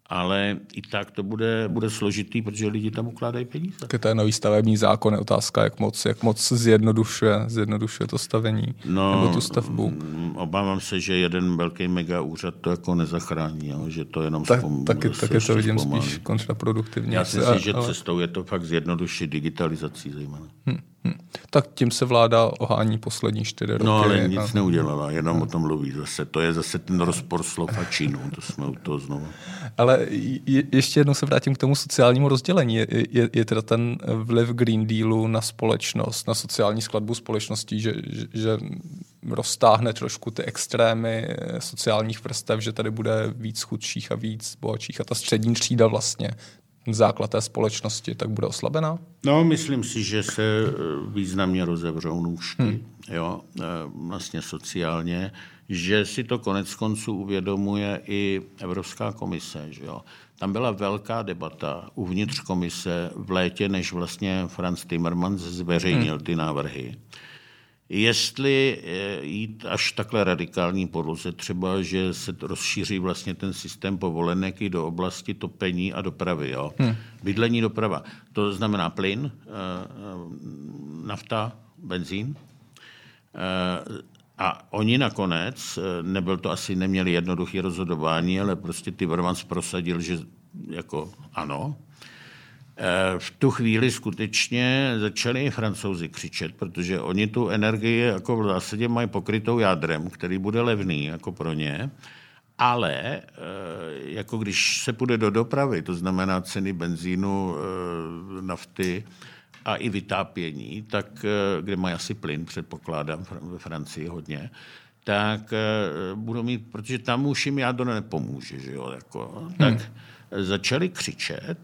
Ale i tak to bude složitý, protože lidi tam ukládají peníze. To je nový stavební zákon, je otázka, jak moc zjednodušuje to stavení nebo tu stavbu. Obávám se, že jeden velký mega úřad to jako nezachrání, jo? Že to jenom taky to vidím spíš kontraproduktivně. Já si myslím, že cestou je to fakt zjednodušit digitalizací zejména. Tak tím se vláda ohání poslední 4 roky. No ale nic neudělala, jenom o tom mluví zase. To je zase ten rozpor slov a činů, to jsme u toho znovu. Ale ještě jednou se vrátím k tomu sociálnímu rozdělení. Je teda ten vliv Green Dealu na společnost, na sociální skladbu společností, že roztáhne trošku ty extrémy sociálních vrstev, že tady bude víc chudších a víc bohatších a ta střední třída vlastně základ té společnosti, tak bude oslabená? No, myslím si, že se významně rozevřou nůžky, jo, vlastně sociálně, že si to koneckonců uvědomuje i Evropská komise, že jo. Tam byla velká debata uvnitř komise v létě, než vlastně Franz Timmermans zveřejnil ty návrhy. Jestli jít až takhle radikální podloze, třeba, že se rozšíří vlastně ten systém povolenek i do oblasti topení a dopravy. Jo? Bydlení, doprava. To znamená plyn, nafta, benzín. A oni nakonec, neměli jednoduché rozhodování, ale prostě Timmermans prosadil, že jako ano, V tu chvíli skutečně začali i Francouzi křičet, protože oni tu energii jako v zásadě mají pokrytou jádrem, který bude levný jako pro ně, ale jako když se půjde do dopravy, to znamená ceny benzínu, nafty a i vytápění, tak kde mají asi plyn, předpokládám, ve Francii hodně, tak budou mít, protože tam už jim jádro nepomůže, že jo, jako, tak začali křičet,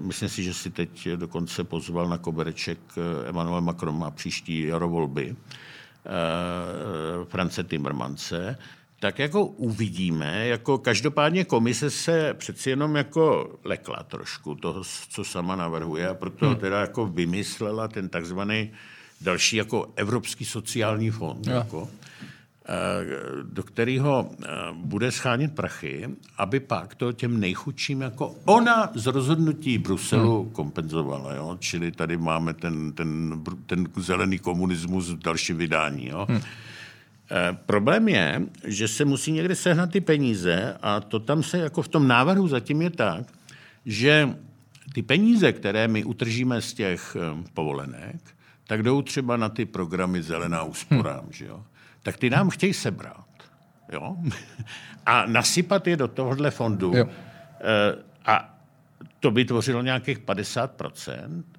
myslím si, že si teď dokonce pozval na kobereček Emmanuel Macron na příští jarovolby France Timmermanse, tak jako uvidíme, jako každopádně komise se přeci jenom jako lekla trošku toho, co sama navrhuje a proto teda jako vymyslela ten takzvaný další jako Evropský sociální fond, jako, do kterého bude schánět prachy, aby pak to těm nejchudším jako ona z rozhodnutí Bruselu kompenzovala. Jo? Čili tady máme ten zelený komunismus v dalším vydání. Jo? Problém je, že se musí někde sehnat ty peníze a to tam se jako v tom návrhu zatím je tak, že ty peníze, které my utržíme z těch povolenek, tak jdou třeba na ty programy Zelená úsporám, že jo? Tak ty nám chtějí sebrat, jo? A nasypat je do tohohle fondu. Jo. A to by tvořilo nějakých 50%,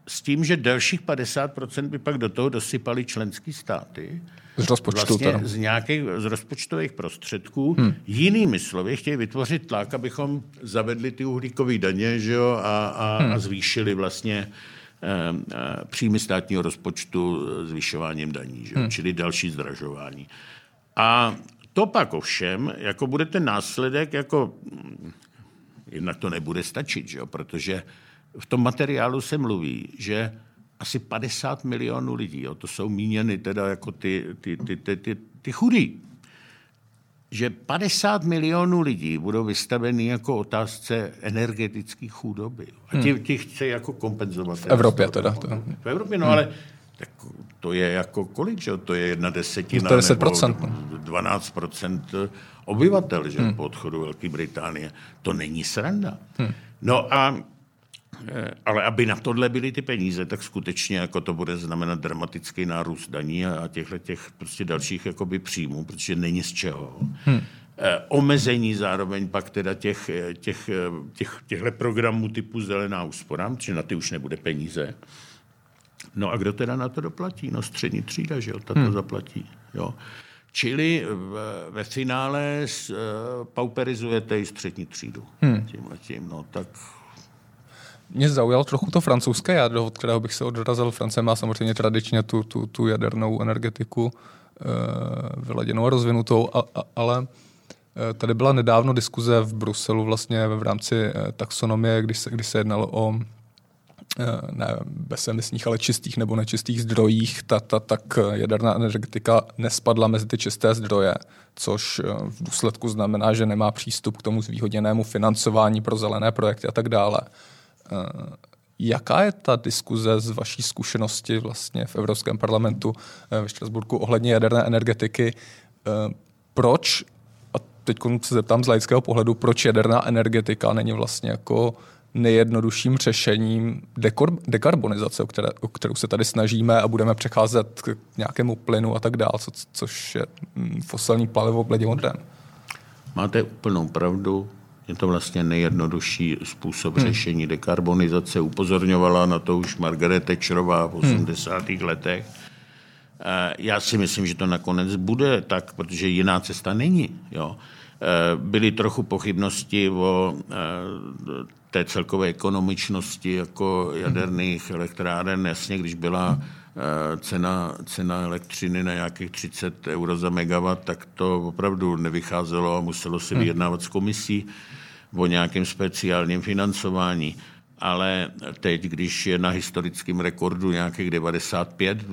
s tím, že dalších 50% by pak do toho dosypali členské státy. Z rozpočtu. Vlastně z rozpočtových prostředků. Jinými slovy chtějí vytvořit tlak, abychom zavedli ty uhlíkové daně, že jo? A zvýšili vlastně příjmy státního rozpočtu zvyšováním daní, že? Čili další zdražování. A to pak ovšem, jako bude ten následek, jako jednak to nebude stačit, že? Protože v tom materiálu se mluví, že asi 50 milionů lidí, jo? To jsou míněny teda jako ty chudí, že 50 milionů lidí budou vystaveni jako otázce energetické chudoby. A ti chce jako kompenzovat. V Evropě teda. V Evropě, ale tak to je jako kolik, že? To je 1/10 nebo 12% obyvatel, že? Po odchodu Velké Británie. To není sranda. No a ale aby na tohle byly ty peníze, tak skutečně jako to bude znamenat dramatický nárůst daní a těch prostě dalších jakoby příjmů, protože není z čeho. Omezení zároveň pak teda těchto programů typu Zelená úsporám, protože na ty už nebude peníze. No a kdo teda na to doplatí? No střední třída, že jo, ta to zaplatí. Jo. Čili ve finále pauperizujete i střední třídu. Tímhletím, no tak... Mě zaujalo trochu to francouzské jádro, od kterého bych se odrazil. Francie má samozřejmě tradičně tu jadernou energetiku vyladěnou a rozvinutou, ale tady byla nedávno diskuze v Bruselu vlastně v rámci taxonomie, když se jednalo o ne bezemisních, ale čistých nebo nečistých zdrojích, tak jaderná energetika nespadla mezi ty čisté zdroje, což v důsledku znamená, že nemá přístup k tomu zvýhodněnému financování pro zelené projekty a tak dále. Jaká je ta diskuze z vaší zkušenosti vlastně v Evropském parlamentu ve Štrasburku ohledně jaderné energetiky? Proč, a teď se zeptám z laického pohledu, proč jaderná energetika není vlastně jako nejjednodušším řešením dekarbonizace, o kterou se tady snažíme a budeme přecházet k nějakému plynu a tak dále, což je fosilní palivo bledě modrém? Máte úplnou pravdu. Je to vlastně nejjednodušší způsob řešení dekarbonizace. Upozorňovala na to už Margaret Thatcherová v 80. letech. Já si myslím, že to nakonec bude tak, protože jiná cesta není. Jo. Byly trochu pochybnosti o té celkové ekonomičnosti jako jaderných elektráren. Jasně, když byla cena elektřiny na nějakých 30 euro za megawatt, tak to opravdu nevycházelo a muselo se vyjednávat s komisí o nějakém speciálním financování. Ale teď, když je na historickém rekordu nějakých 95,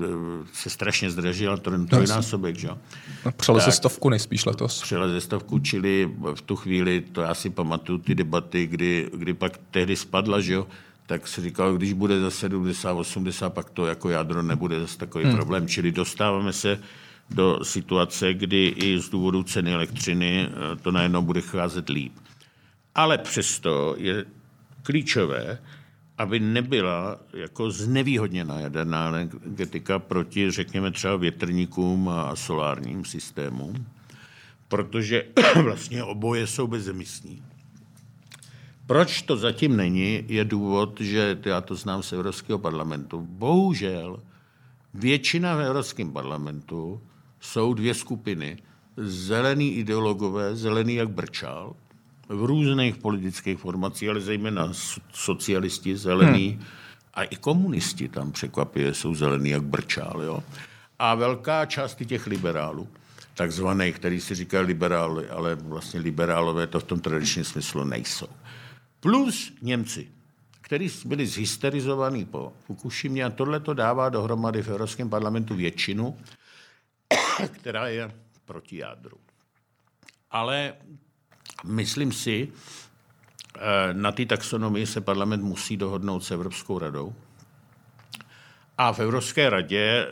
se strašně zdražila trojnásobek. Že? Přeleze 100 nejspíš letos. Přeleze 100, čili v tu chvíli, to já si pamatuju ty debaty, kdy pak tehdy spadla, že jo, tak se říkalo, když bude za 70, 80, pak to jako jádro nebude zase takový problém. Čili dostáváme se do situace, kdy i z důvodu ceny elektřiny to najednou bude cházet líp. Ale přesto je klíčové, aby nebyla jako znevýhodněná jaderná energetika proti, řekněme, třeba větrníkům a solárním systémům, protože vlastně oboje jsou bezemisní. Proč to zatím není, je důvod, že já to znám z Evropského parlamentu. Bohužel většina v Evropském parlamentu jsou dvě skupiny. Zelení ideologové, zelený jak brčál, v různých politických formacích, ale zejména socialisti, zelení a i komunisti tam překvapivě jsou zelený jak brčál. Jo? A velká část těch liberálů, takzvaných, který si říká liberály, ale vlastně liberálové to v tom tradičním smyslu nejsou. Plus Němci, kteří byli zhysterizovaní po Fukušimě, a tohle to dává dohromady v Evropském parlamentu většinu, která je proti jádru. Ale myslím si, na té taxonomii se parlament musí dohodnout s Evropskou radou. A v Evropské radě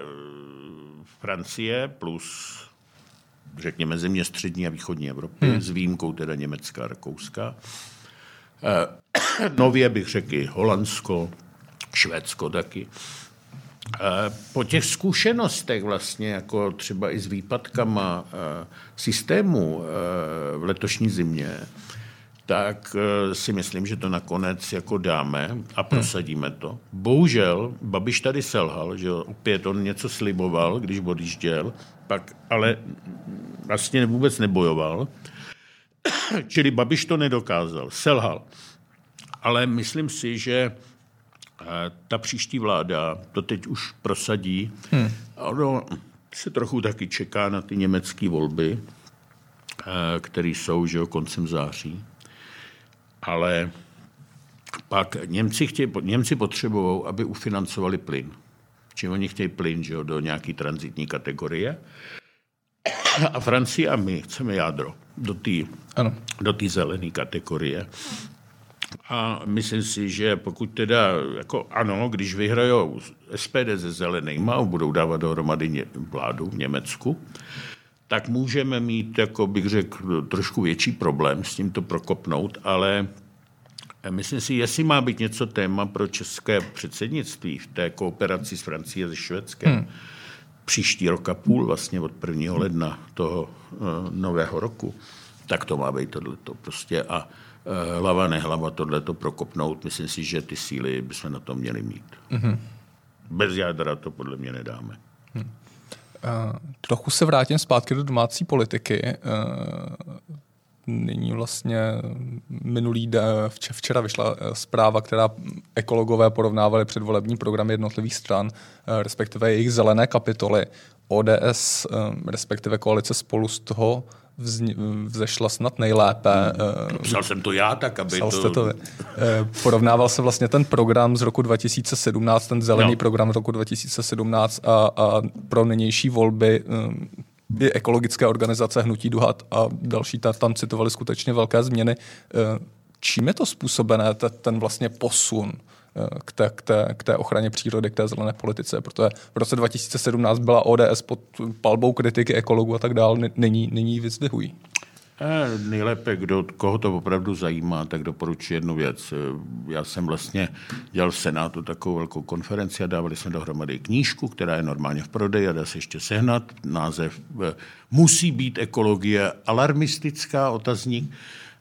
Francie plus, řekněme, země střední a východní Evropy, s výjimkou teda Německa a Rakouska, nově bych řekl Holandsko, Švédsko taky. Po těch zkušenostech vlastně, jako třeba i s výpadkama systému v letošní zimě, tak si myslím, že to nakonec jako dáme a prosadíme to. Bohužel Babiš tady selhal, že opět on něco sliboval, když odjížděl, pak ale vlastně vůbec nebojoval. Čili Babiš to nedokázal, selhal. Ale myslím si, že ta příští vláda to teď už prosadí. A ono se trochu taky čeká na ty německé volby, které jsou, že jo, koncem září. Ale pak Němci potřebují, aby ufinancovali plyn. Čím oni chtějí plyn, že jo, do nějaké tranzitní kategorie. A Francie a my chceme jádro do té zelené kategorie. A myslím si, že pokud teda, jako ano, když vyhrajou SPD ze zelenýma a budou dávat dohromady vládu v Německu, tak můžeme mít, jako bych řekl, trošku větší problém s tím to prokopnout, ale myslím si, jestli má být něco téma pro české předsednictví v té kooperaci s Francií a se Švédskem, příští rok a půl, vlastně od 1. ledna toho nového roku, tak to má být tohleto prostě a hlava nehlava tohleto prokopnout. Myslím si, že ty síly bychom na to měli mít. Bez jádra to podle mě nedáme. Trochu se vrátím zpátky do domácí politiky. Nyní vlastně minulý den, včera vyšla zpráva, která ekologové porovnávali předvolební programy jednotlivých stran, respektive jejich zelené kapitoly. ODS, respektive koalice Spolu, z toho vzešla snad nejlépe. Psal jsem to já tak, aby to... Porovnával se vlastně ten program z roku 2017, ten zelený program z roku 2017 a pro nynější volby i ekologické organizace Hnutí Duhat a další tam citovali skutečně velké změny. Čím je to způsobené, ten vlastně posun k té ochraně přírody, k té zelené politice? Protože v roce 2017 byla ODS pod palbou kritiky ekologů a tak dál, nyní ji vyzdvihují. Nejlépe, koho to opravdu zajímá, tak doporučuji jednu věc. Já jsem vlastně dělal v Senátu takovou velkou konferenci a dávali jsme dohromady knížku, která je normálně v prodeji a dá se ještě sehnat. Název Musí být ekologie alarmistická, otazník.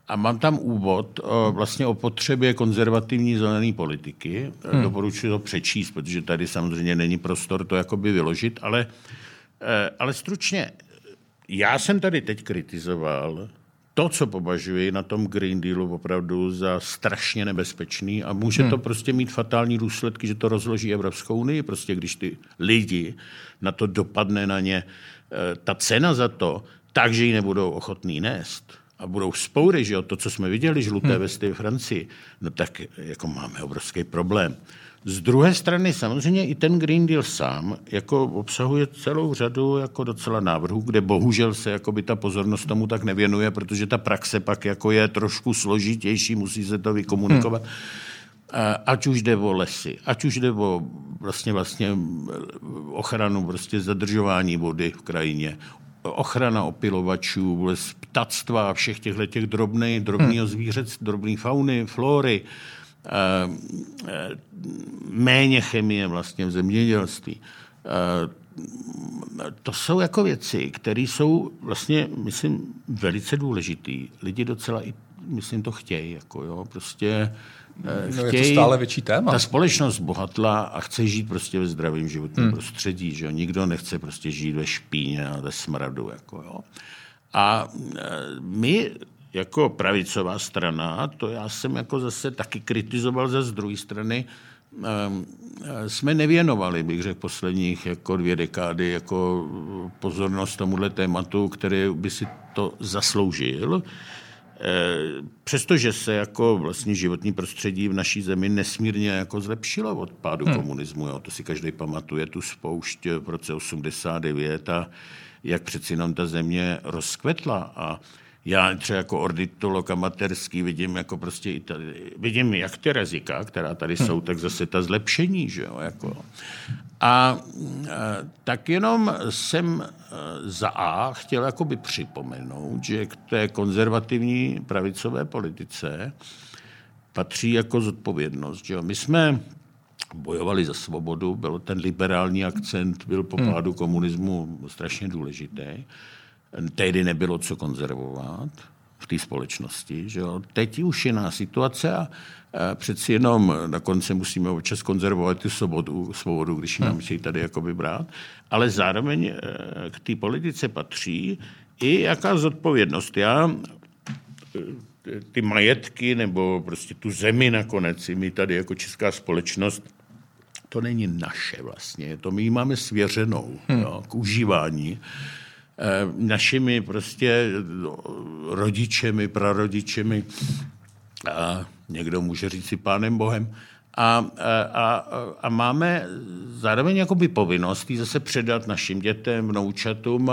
A mám tam úvod vlastně o potřebě konzervativní zelené politiky. Doporučuji to přečíst, protože tady samozřejmě není prostor to jakoby vyložit, ale stručně. Já jsem tady teď kritizoval to, co považuji na tom Green Dealu opravdu za strašně nebezpečný a může to prostě mít fatální důsledky, že to rozloží Evropskou unii, prostě když ty lidi na to dopadne na ně ta cena za to, takže ji nebudou ochotný nést. A budou spoury, že jo, to, co jsme viděli, žluté vesty ve Francii, no tak jako máme obrovský problém. Z druhé strany samozřejmě i ten Green Deal sám jako obsahuje celou řadu jako docela návrhů, kde bohužel se jakoby ta pozornost tomu tak nevěnuje, protože ta praxe pak jako je trošku složitější, musí se to vykomunikovat. Ať už jde o lesy, ať už jde o vlastně ochranu, prostě zadržování vody v krajině, ochrana opilovačů, ptactva a všech těchto drobného zvířectví, drobné fauny, flóry, méně chemie vlastně v zemědělství. To jsou jako věci, které jsou vlastně, myslím, velice důležitý. Lidi docela i, myslím, to chtějí. Jako, jo, prostě chtějí, no je to stále větší téma. Ta společnost bohatla a chce žít prostě ve zdravém životním prostředí. Že jo? Nikdo nechce prostě žít ve špíně a ve smradu. Jako, jo. A my jako pravicová strana, to já jsem jako zase taky kritizoval z druhé strany, jsme nevěnovali, bych řekl, posledních jako 2 dekády jako pozornost tomuhle tématu, který by si to zasloužil. Přestože se jako vlastně životní prostředí v naší zemi nesmírně jako zlepšilo od pádu komunismu. Jo. To si každý pamatuje, tu spoušť v roce 89 a jak přeci nám ta země rozkvetla. A já třeba jako ornitolog amatérský vidím, jako prostě vidím jak ty rizika, která tady jsou, tak zase ta zlepšení. Že jo, jako. A tak jenom jsem za A chtěl jakoby připomenout, že k té konzervativní pravicové politice patří jako zodpovědnost. Že jo. My jsme bojovali za svobodu, byl ten liberální akcent, byl po pádu komunismu strašně důležitý. Tehdy nebylo co konzervovat v té společnosti. Že jo? Teď už je jiná situace a přeci jenom na konci musíme občas konzervovat tu svobodu, když ji nám chtějí tady jakoby brát. Ale zároveň k té politice patří i jaká zodpovědnost. Já ty majetky nebo prostě tu zemi nakonec, my tady jako česká společnost, to není naše vlastně. To my ji máme svěřenou jo, k užívání. Našimi prostě rodičemi, prarodičemi a někdo může říct i pánem Bohem. A máme zároveň jakoby povinnost ji zase předat našim dětem, vnoučatům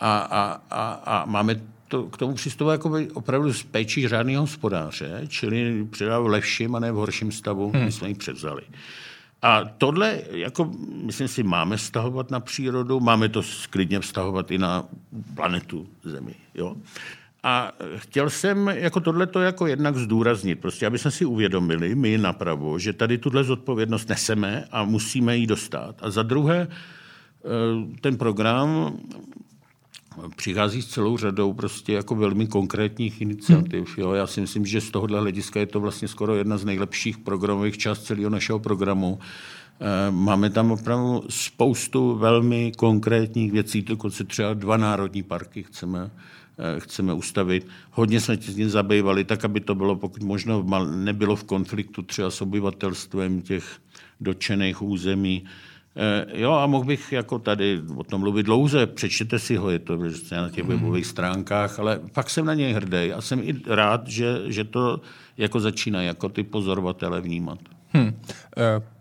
a máme to, k tomu přistupovat jakoby opravdu z péčí řádného hospodáře, čili předávat v lepším a ne v horším stavu, my jsme ji převzali. A tohle, jako, myslím si, máme vztahovat na přírodu, máme to sklidně vztahovat i na planetu Zemi. Jo? A chtěl jsem jako tohleto jako jednak zdůraznit, prostě, aby jsme si uvědomili, my napravo, že tady tuhle zodpovědnost neseme a musíme ji dostat. A za druhé, ten program přichází s celou řadou prostě jako velmi konkrétních iniciativ. Jo. Já si myslím, že z tohohle hlediska je to vlastně skoro jedna z nejlepších programových část celého našeho programu. Máme tam opravdu spoustu velmi konkrétních věcí, dokonce třeba 2 národní parky chceme ustavit. Hodně jsme tím zabývali tak, aby to bylo, pokud možno nebylo v konfliktu třeba s obyvatelstvem těch dotčených území. Jo, a mohl bych jako tady o tom mluvit dlouze, přečtěte si ho, je to na těch webových stránkách, ale fakt jsem na něj hrdý a jsem i rád, že to jako začíná jako ty pozorovatele vnímat.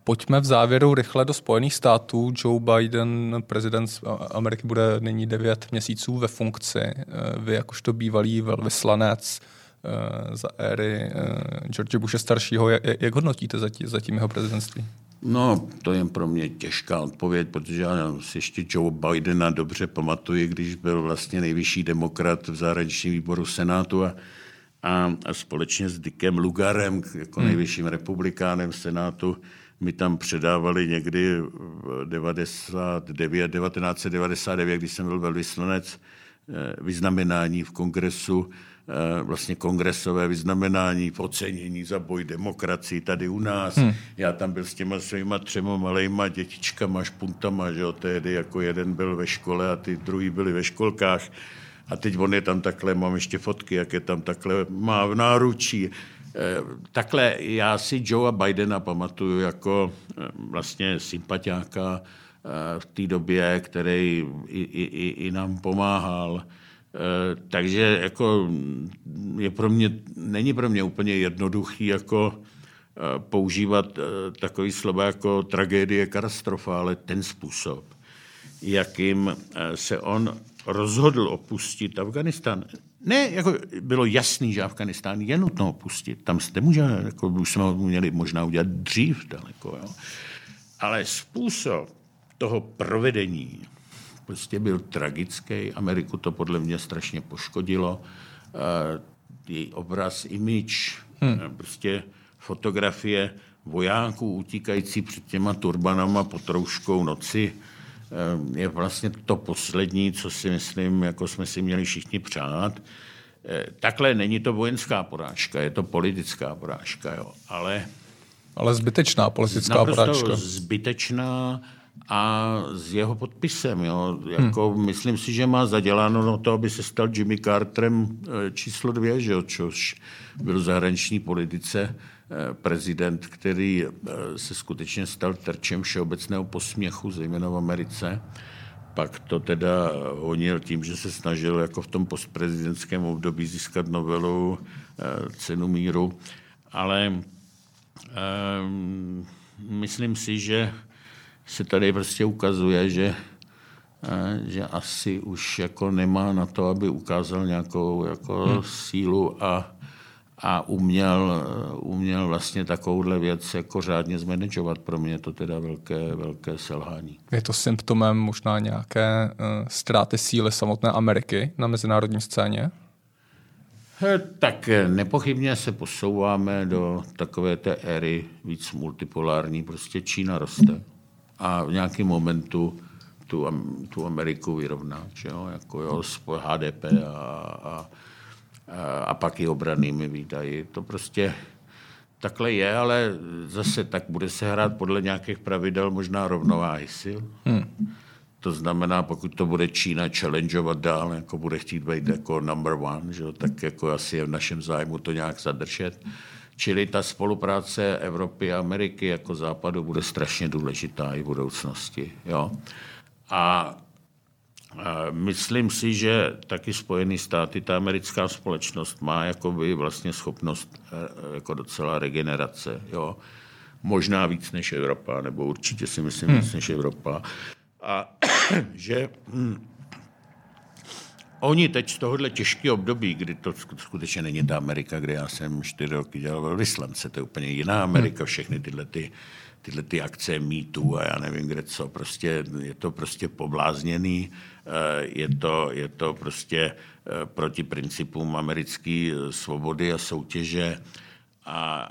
Pojďme v závěru rychle do Spojených států. Joe Biden, prezident Ameriky, bude nyní 9 měsíců ve funkci. Vy jakožto bývalý velvyslanec za éry George Bushe staršího, jak hodnotíte zatím jeho prezidentství? No, to je pro mě těžká odpověď, protože já si ještě Joe Bidena dobře pamatuji, když byl vlastně nejvyšší demokrat v zahraničním výboru Senátu a společně s Dickem Lugarem, jako nejvyšším republikánem Senátu, mi tam předávali někdy 1999, když jsem byl velvyslanec, vyznamenání v kongresu, vlastně kongresové vyznamenání, ocenění za boj demokracii tady u nás. Já tam byl s těma svýma 3 malejma dětičkama, špuntama, že jo, tehdy jako jeden byl ve škole a ty druhý byli ve školkách. A teď on je tam takhle, mám ještě fotky, jak je tam takhle, má v náručí. Takhle já si Joe a Bidena pamatuju jako vlastně sympatiáka v té době, který i nám pomáhal. Takže jako není pro mě úplně jednoduchý jako používat takový slova jako tragédie, katastrofa, ale ten způsob, jakým se on rozhodl opustit Afghánistán. Ne, jako bylo jasný, že Afghánistán je nutno opustit. Tam se nemůže, jako už jsme ho měli možná udělat dřív daleko, jo. Ale způsob toho provedení prostě byl tragický. Ameriku to podle mě strašně poškodilo. Její obraz, image, prostě fotografie vojáků utíkající před těma turbanama pod rouškou noci je vlastně to poslední, co si myslím, jako jsme si měli všichni přát. Takhle není to vojenská porážka, je to politická porážka, jo. Ale zbytečná politická porážka. Zbytečná a s jeho podpisem. Jo. Jako, myslím si, že má zaděláno na to, aby se stal Jimmy Carterem číslo 2, že jo, což byl v zahraniční politice prezident, který se skutečně stal terčem všeobecného posměchu, zejména v Americe. Pak to teda honil tím, že se snažil jako v tom postprezidentském období získat Nobelovu cenu míru. Ale myslím si, že se tady prostě ukazuje, že asi už jako nemá na to, aby ukázal nějakou jako sílu a uměl vlastně takovouhle věc jako řádně zmanagovat. Pro mě je to teda velké selhání. Je to symptomem možná nějaké ztráty síly samotné Ameriky na mezinárodní scéně? Tak nepochybně se posouváme do takové té éry víc multipolární. Prostě Čína roste a v nějakém momentu tu Ameriku vyrovná. Že jo? Jako jo, HDP a pak i obrannými výdaji. To prostě takhle je, ale zase tak bude se hrát podle nějakých pravidel možná rovnováhy sil. To znamená, pokud to bude Čína challengeovat dál, jako bude chtít být jako number one, že? Tak jako asi je v našem zájmu to nějak zadržet. Čili ta spolupráce Evropy a Ameriky jako západu bude strašně důležitá i v budoucnosti. Jo? A myslím si, že taky Spojené státy, ta americká společnost má jakoby vlastně schopnost jako docela regenerace. Jo? Možná víc než Evropa, nebo určitě si myslím víc než Evropa. A že oni teď z tohohle těžkého období, kdy to skutečně není ta Amerika, kde já jsem 4 roky dělal velvyslance, to je úplně jiná Amerika, všechny tyhle ty akce mýtů a já nevím kde co, prostě je to prostě poblázněný, je to prostě proti principům americké svobody a soutěže,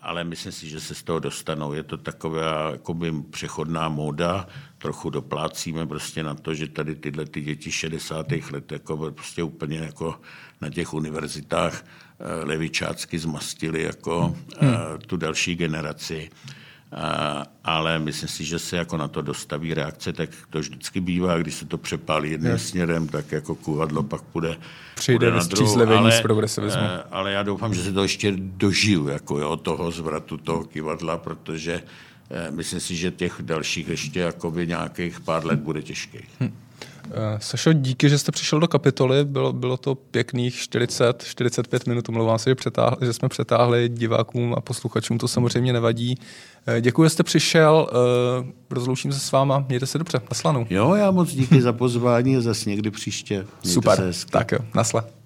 ale myslím si, že se z toho dostanou. Je to taková jakoby přechodná móda, trochu doplácíme prostě na to, že tady tyhle ty děti 60. let jako prostě úplně jako na těch univerzitách levičácky zmastili jako tu další generaci. Ale myslím si, že se jako na to dostaví reakce, tak to vždycky bývá, když se to přepálí jedním směrem, tak jako kuvadlo pak půjde na druhou, ale já doufám, že se to ještě dožiju jako jo, toho zvratu, toho kivadla, protože myslím si, že těch dalších ještě jakoby nějakých pár let bude těžkých. Sašo, díky, že jste přišel do Kapitoly. Bylo to pěkných 40-45 minut. Omlouvám se, že jsme přetáhli, divákům a posluchačům to samozřejmě nevadí. Děkuji, že jste přišel. Rozloučím se s váma. Mějte se dobře. Naslanou. Jo, já moc díky za pozvání a zase někdy příště. Mějte. Super. Tak jo, nasle.